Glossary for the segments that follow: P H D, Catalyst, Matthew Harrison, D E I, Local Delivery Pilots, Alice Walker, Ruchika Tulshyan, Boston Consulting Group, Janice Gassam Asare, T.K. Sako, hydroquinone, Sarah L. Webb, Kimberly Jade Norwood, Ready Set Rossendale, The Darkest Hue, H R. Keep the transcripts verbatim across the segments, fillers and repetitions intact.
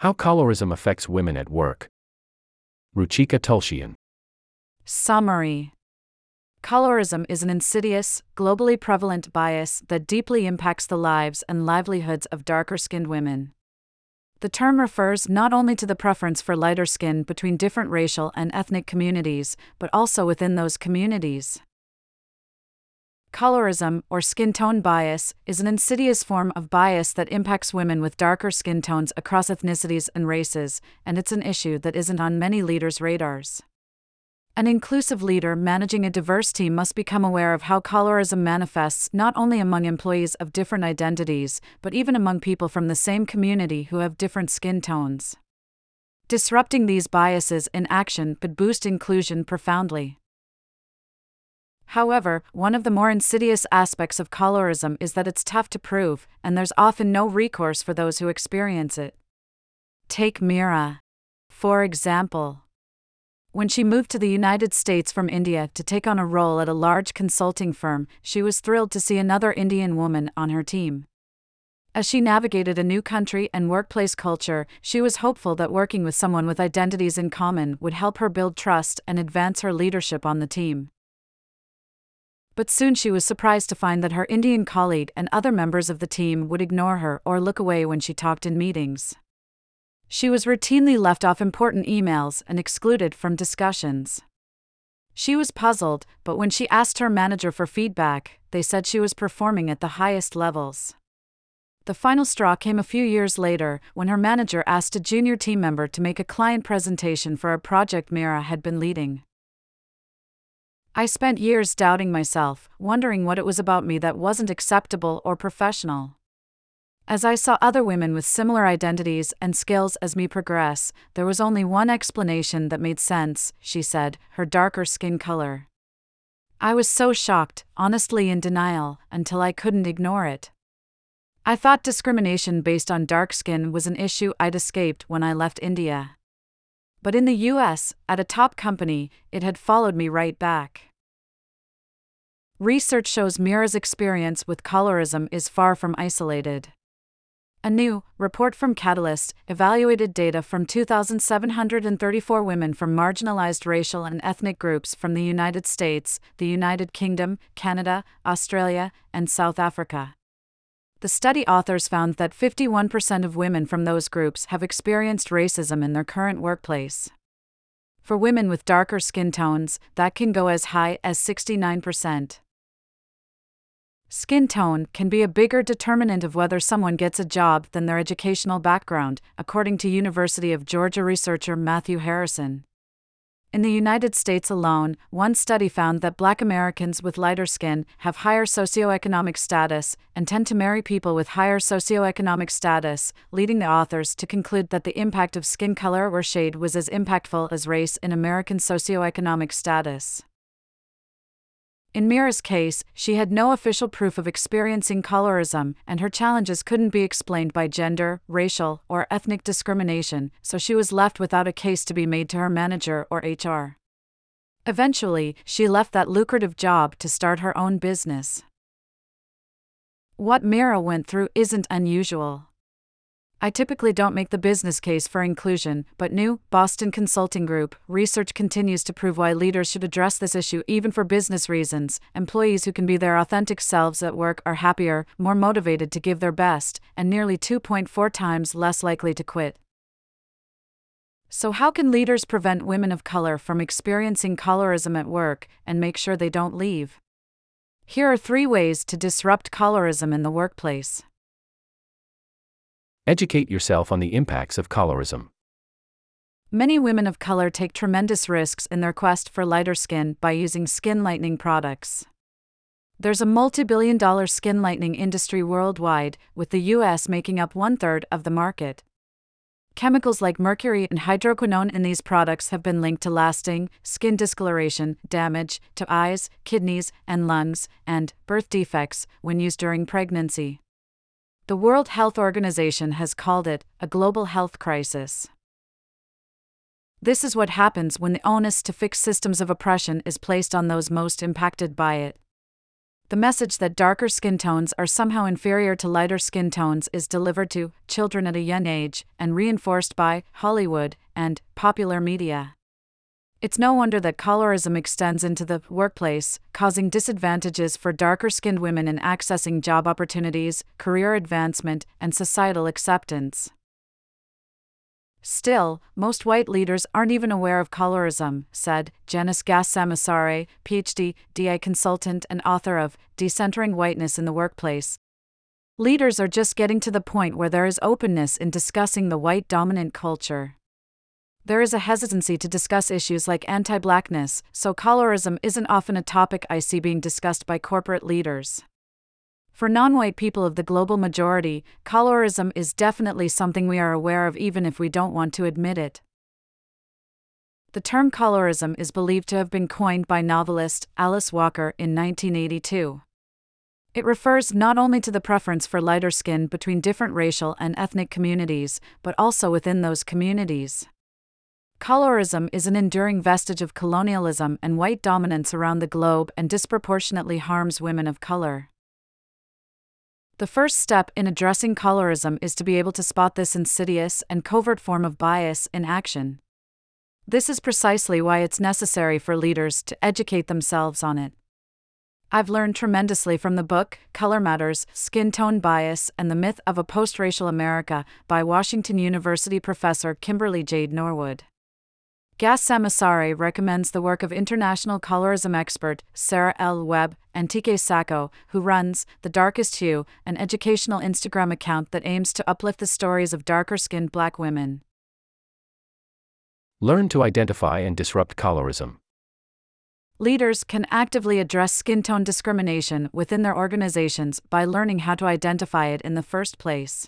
How Colorism Affects Women at Work. Ruchika Tulshyan. Summary. Colorism is an insidious, globally prevalent bias that deeply impacts the lives and livelihoods of darker-skinned women. The term refers not only to the preference for lighter skin between different racial and ethnic communities, but also within those communities. Colorism, or skin tone bias, is an insidious form of bias that impacts women with darker skin tones across ethnicities and races, and it's an issue that isn't on many leaders' radars. An inclusive leader managing a diverse team must become aware of how colorism manifests not only among employees of different identities, but even among people from the same community who have different skin tones. Disrupting these biases in action could boost inclusion profoundly. However, one of the more insidious aspects of colorism is that it's tough to prove, and there's often no recourse for those who experience it. Take Mira, for example. When she moved to the United States from India to take on a role at a large consulting firm, she was thrilled to see another Indian woman on her team. As she navigated a new country and workplace culture, she was hopeful that working with someone with identities in common would help her build trust and advance her leadership on the team. But soon she was surprised to find that her Indian colleague and other members of the team would ignore her or look away when she talked in meetings. She was routinely left off important emails and excluded from discussions. She was puzzled, but when she asked her manager for feedback, they said she was performing at the highest levels. The final straw came a few years later, when her manager asked a junior team member to make a client presentation for a project Mira had been leading. I spent years doubting myself, wondering what it was about me that wasn't acceptable or professional. As I saw other women with similar identities and skills as me progress, there was only one explanation that made sense, she said, her darker skin color. I was so shocked, honestly in denial, until I couldn't ignore it. I thought discrimination based on dark skin was an issue I'd escaped when I left India. But in the U S, at a top company, it had followed me right back. Research shows Mira's experience with colorism is far from isolated. A new report from Catalyst evaluated data from two thousand seven hundred thirty-four women from marginalized racial and ethnic groups from the United States, the United Kingdom, Canada, Australia, and South Africa. The study authors found that fifty-one percent of women from those groups have experienced racism in their current workplace. For women with darker skin tones, that can go as high as sixty-nine percent. Skin tone can be a bigger determinant of whether someone gets a job than their educational background, according to University of Georgia researcher Matthew Harrison. In the United States alone, one study found that Black Americans with lighter skin have higher socioeconomic status and tend to marry people with higher socioeconomic status, leading the authors to conclude that the impact of skin color or shade was as impactful as race in American socioeconomic status. In Mira's case, she had no official proof of experiencing colorism, and her challenges couldn't be explained by gender, racial, or ethnic discrimination, so she was left without a case to be made to her manager or H R. Eventually, she left that lucrative job to start her own business. What Mira went through isn't unusual. I typically don't make the business case for inclusion, but new Boston Consulting Group research continues to prove why leaders should address this issue even for business reasons. Employees who can be their authentic selves at work are happier, more motivated to give their best, and nearly two point four times less likely to quit. So how can leaders prevent women of color from experiencing colorism at work and make sure they don't leave? Here are three ways to disrupt colorism in the workplace. Educate yourself on the impacts of colorism. Many women of color take tremendous risks in their quest for lighter skin by using skin lightening products. There's a multi-billion dollar skin lightening industry worldwide, with the U S making up one-third of the market. Chemicals like mercury and hydroquinone in these products have been linked to lasting skin discoloration, damage to eyes, kidneys, and lungs, and birth defects when used during pregnancy. The World Health Organization has called it a global health crisis. This is what happens when the onus to fix systems of oppression is placed on those most impacted by it. The message that darker skin tones are somehow inferior to lighter skin tones is delivered to children at a young age and reinforced by Hollywood and popular media. It's no wonder that colorism extends into the workplace, causing disadvantages for darker-skinned women in accessing job opportunities, career advancement, and societal acceptance. Still, most white leaders aren't even aware of colorism, said Janice Gassam Asare, P H D, D I consultant and author of Decentering Whiteness in the Workplace. Leaders are just getting to the point where there is openness in discussing the white-dominant culture. There is a hesitancy to discuss issues like anti-blackness, so colorism isn't often a topic I see being discussed by corporate leaders. For non-white people of the global majority, colorism is definitely something we are aware of even if we don't want to admit it. The term colorism is believed to have been coined by novelist Alice Walker in nineteen eighty-two. It refers not only to the preference for lighter skin between different racial and ethnic communities, but also within those communities. Colorism is an enduring vestige of colonialism and white dominance around the globe and disproportionately harms women of color. The first step in addressing colorism is to be able to spot this insidious and covert form of bias in action. This is precisely why it's necessary for leaders to educate themselves on it. I've learned tremendously from the book, Color Matters, Skin Tone Bias and the Myth of a Post-Racial America by Washington University professor Kimberly Jade Norwood. Gassam Asare recommends the work of international colorism expert Sarah L. Webb and T K Sako, who runs The Darkest Hue, an educational Instagram account that aims to uplift the stories of darker-skinned Black women. Learn to identify and disrupt colorism. Leaders can actively address skin tone discrimination within their organizations by learning how to identify it in the first place.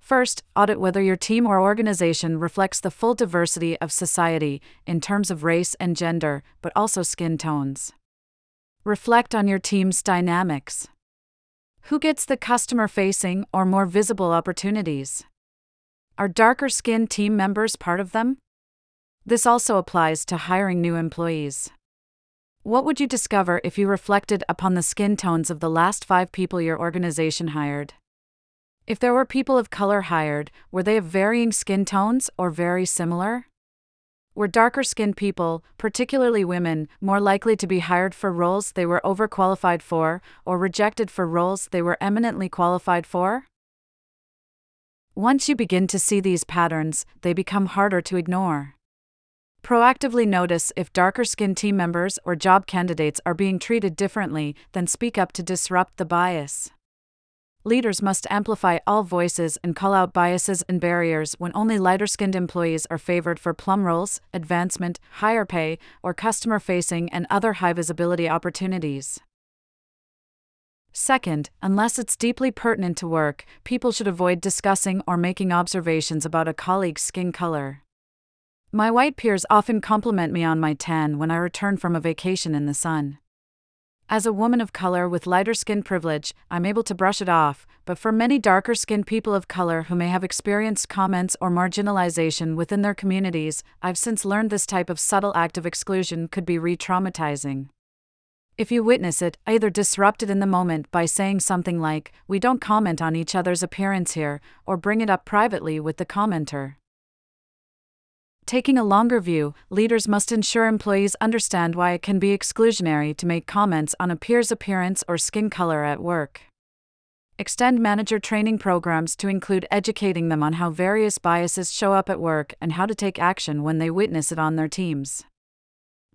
First, audit whether your team or organization reflects the full diversity of society, in terms of race and gender, but also skin tones. Reflect on your team's dynamics. Who gets the customer-facing or more visible opportunities? Are darker-skinned team members part of them? This also applies to hiring new employees. What would you discover if you reflected upon the skin tones of the last five people your organization hired? If there were people of color hired, were they of varying skin tones or very similar? Were darker-skinned people, particularly women, more likely to be hired for roles they were overqualified for, or rejected for roles they were eminently qualified for? Once you begin to see these patterns, they become harder to ignore. Proactively notice if darker-skinned team members or job candidates are being treated differently, then speak up to disrupt the bias. Leaders must amplify all voices and call out biases and barriers when only lighter-skinned employees are favored for plum roles, advancement, higher pay, or customer-facing and other high-visibility opportunities. Second, unless it's deeply pertinent to work, people should avoid discussing or making observations about a colleague's skin color. My white peers often compliment me on my tan when I return from a vacation in the sun. As a woman of color with lighter skin privilege, I'm able to brush it off, but for many darker-skinned people of color who may have experienced comments or marginalization within their communities, I've since learned this type of subtle act of exclusion could be re-traumatizing. If you witness it, either disrupt it in the moment by saying something like, "We don't comment on each other's appearance here," or bring it up privately with the commenter. Taking a longer view, leaders must ensure employees understand why it can be exclusionary to make comments on a peer's appearance or skin color at work. Extend manager training programs to include educating them on how various biases show up at work and how to take action when they witness it on their teams.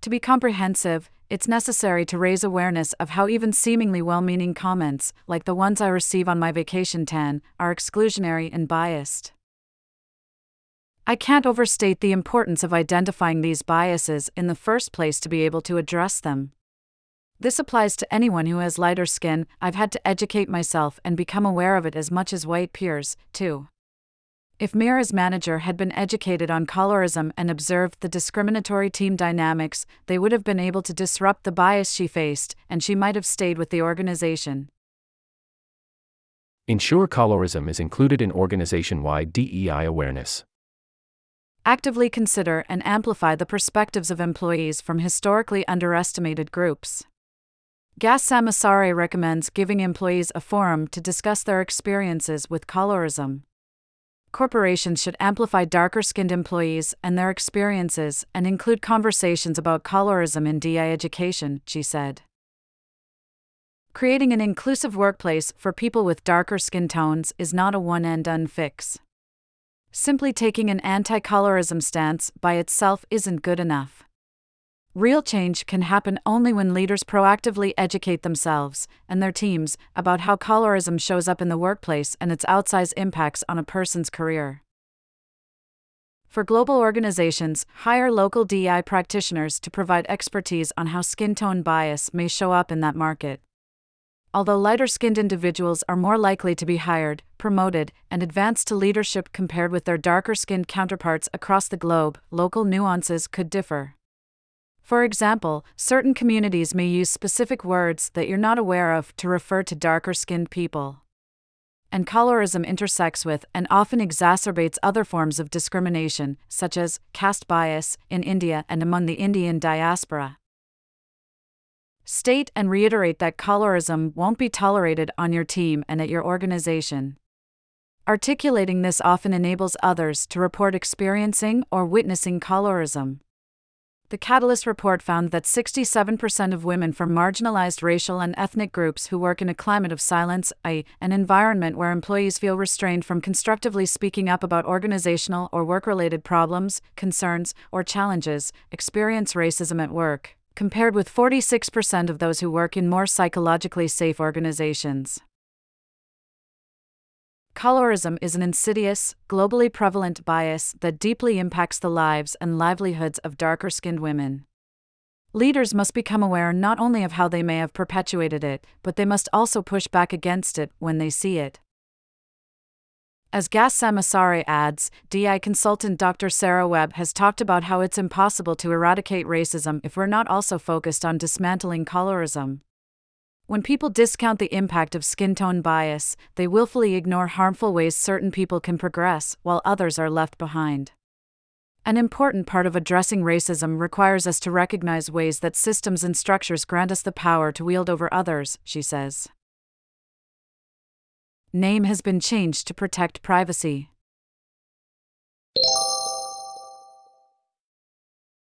To be comprehensive, it's necessary to raise awareness of how even seemingly well-meaning comments, like the ones I receive on my vacation tan, are exclusionary and biased. I can't overstate the importance of identifying these biases in the first place to be able to address them. This applies to anyone who has lighter skin. I've had to educate myself and become aware of it as much as white peers, too. If Mira's manager had been educated on colorism and observed the discriminatory team dynamics, they would have been able to disrupt the bias she faced, and she might have stayed with the organization. Ensure colorism is included in organization-wide D E I awareness. Actively consider and amplify the perspectives of employees from historically underestimated groups. Gassam Asare recommends giving employees a forum to discuss their experiences with colorism. Corporations should amplify darker-skinned employees and their experiences and include conversations about colorism in D I education, she said. Creating an inclusive workplace for people with darker skin tones is not a one-and-done fix. Simply taking an anti-colorism stance by itself isn't good enough. Real change can happen only when leaders proactively educate themselves and their teams about how colorism shows up in the workplace and its outsized impacts on a person's career. For global organizations, hire local D E I practitioners to provide expertise on how skin tone bias may show up in that market. Although lighter-skinned individuals are more likely to be hired, promoted, and advanced to leadership compared with their darker-skinned counterparts across the globe, local nuances could differ. For example, certain communities may use specific words that you're not aware of to refer to darker-skinned people. And colorism intersects with and often exacerbates other forms of discrimination, such as caste bias, in India and among the Indian diaspora. State and reiterate that colorism won't be tolerated on your team and at your organization. Articulating this often enables others to report experiencing or witnessing colorism. The Catalyst report found that sixty-seven percent of women from marginalized racial and ethnic groups who work in a climate of silence, that is, an environment where employees feel restrained from constructively speaking up about organizational or work-related problems, concerns, or challenges, experience racism at work, compared with forty-six percent of those who work in more psychologically safe organizations. Colorism is an insidious, globally prevalent bias that deeply impacts the lives and livelihoods of darker-skinned women. Leaders must become aware not only of how they may have perpetuated it, but they must also push back against it when they see it. As Gassam Asare adds, D I consultant Doctor Sarah Webb has talked about how it's impossible to eradicate racism if we're not also focused on dismantling colorism. When people discount the impact of skin tone bias, they willfully ignore harmful ways certain people can progress, while others are left behind. An important part of addressing racism requires us to recognize ways that systems and structures grant us the power to wield over others, she says. Name has been changed to protect privacy.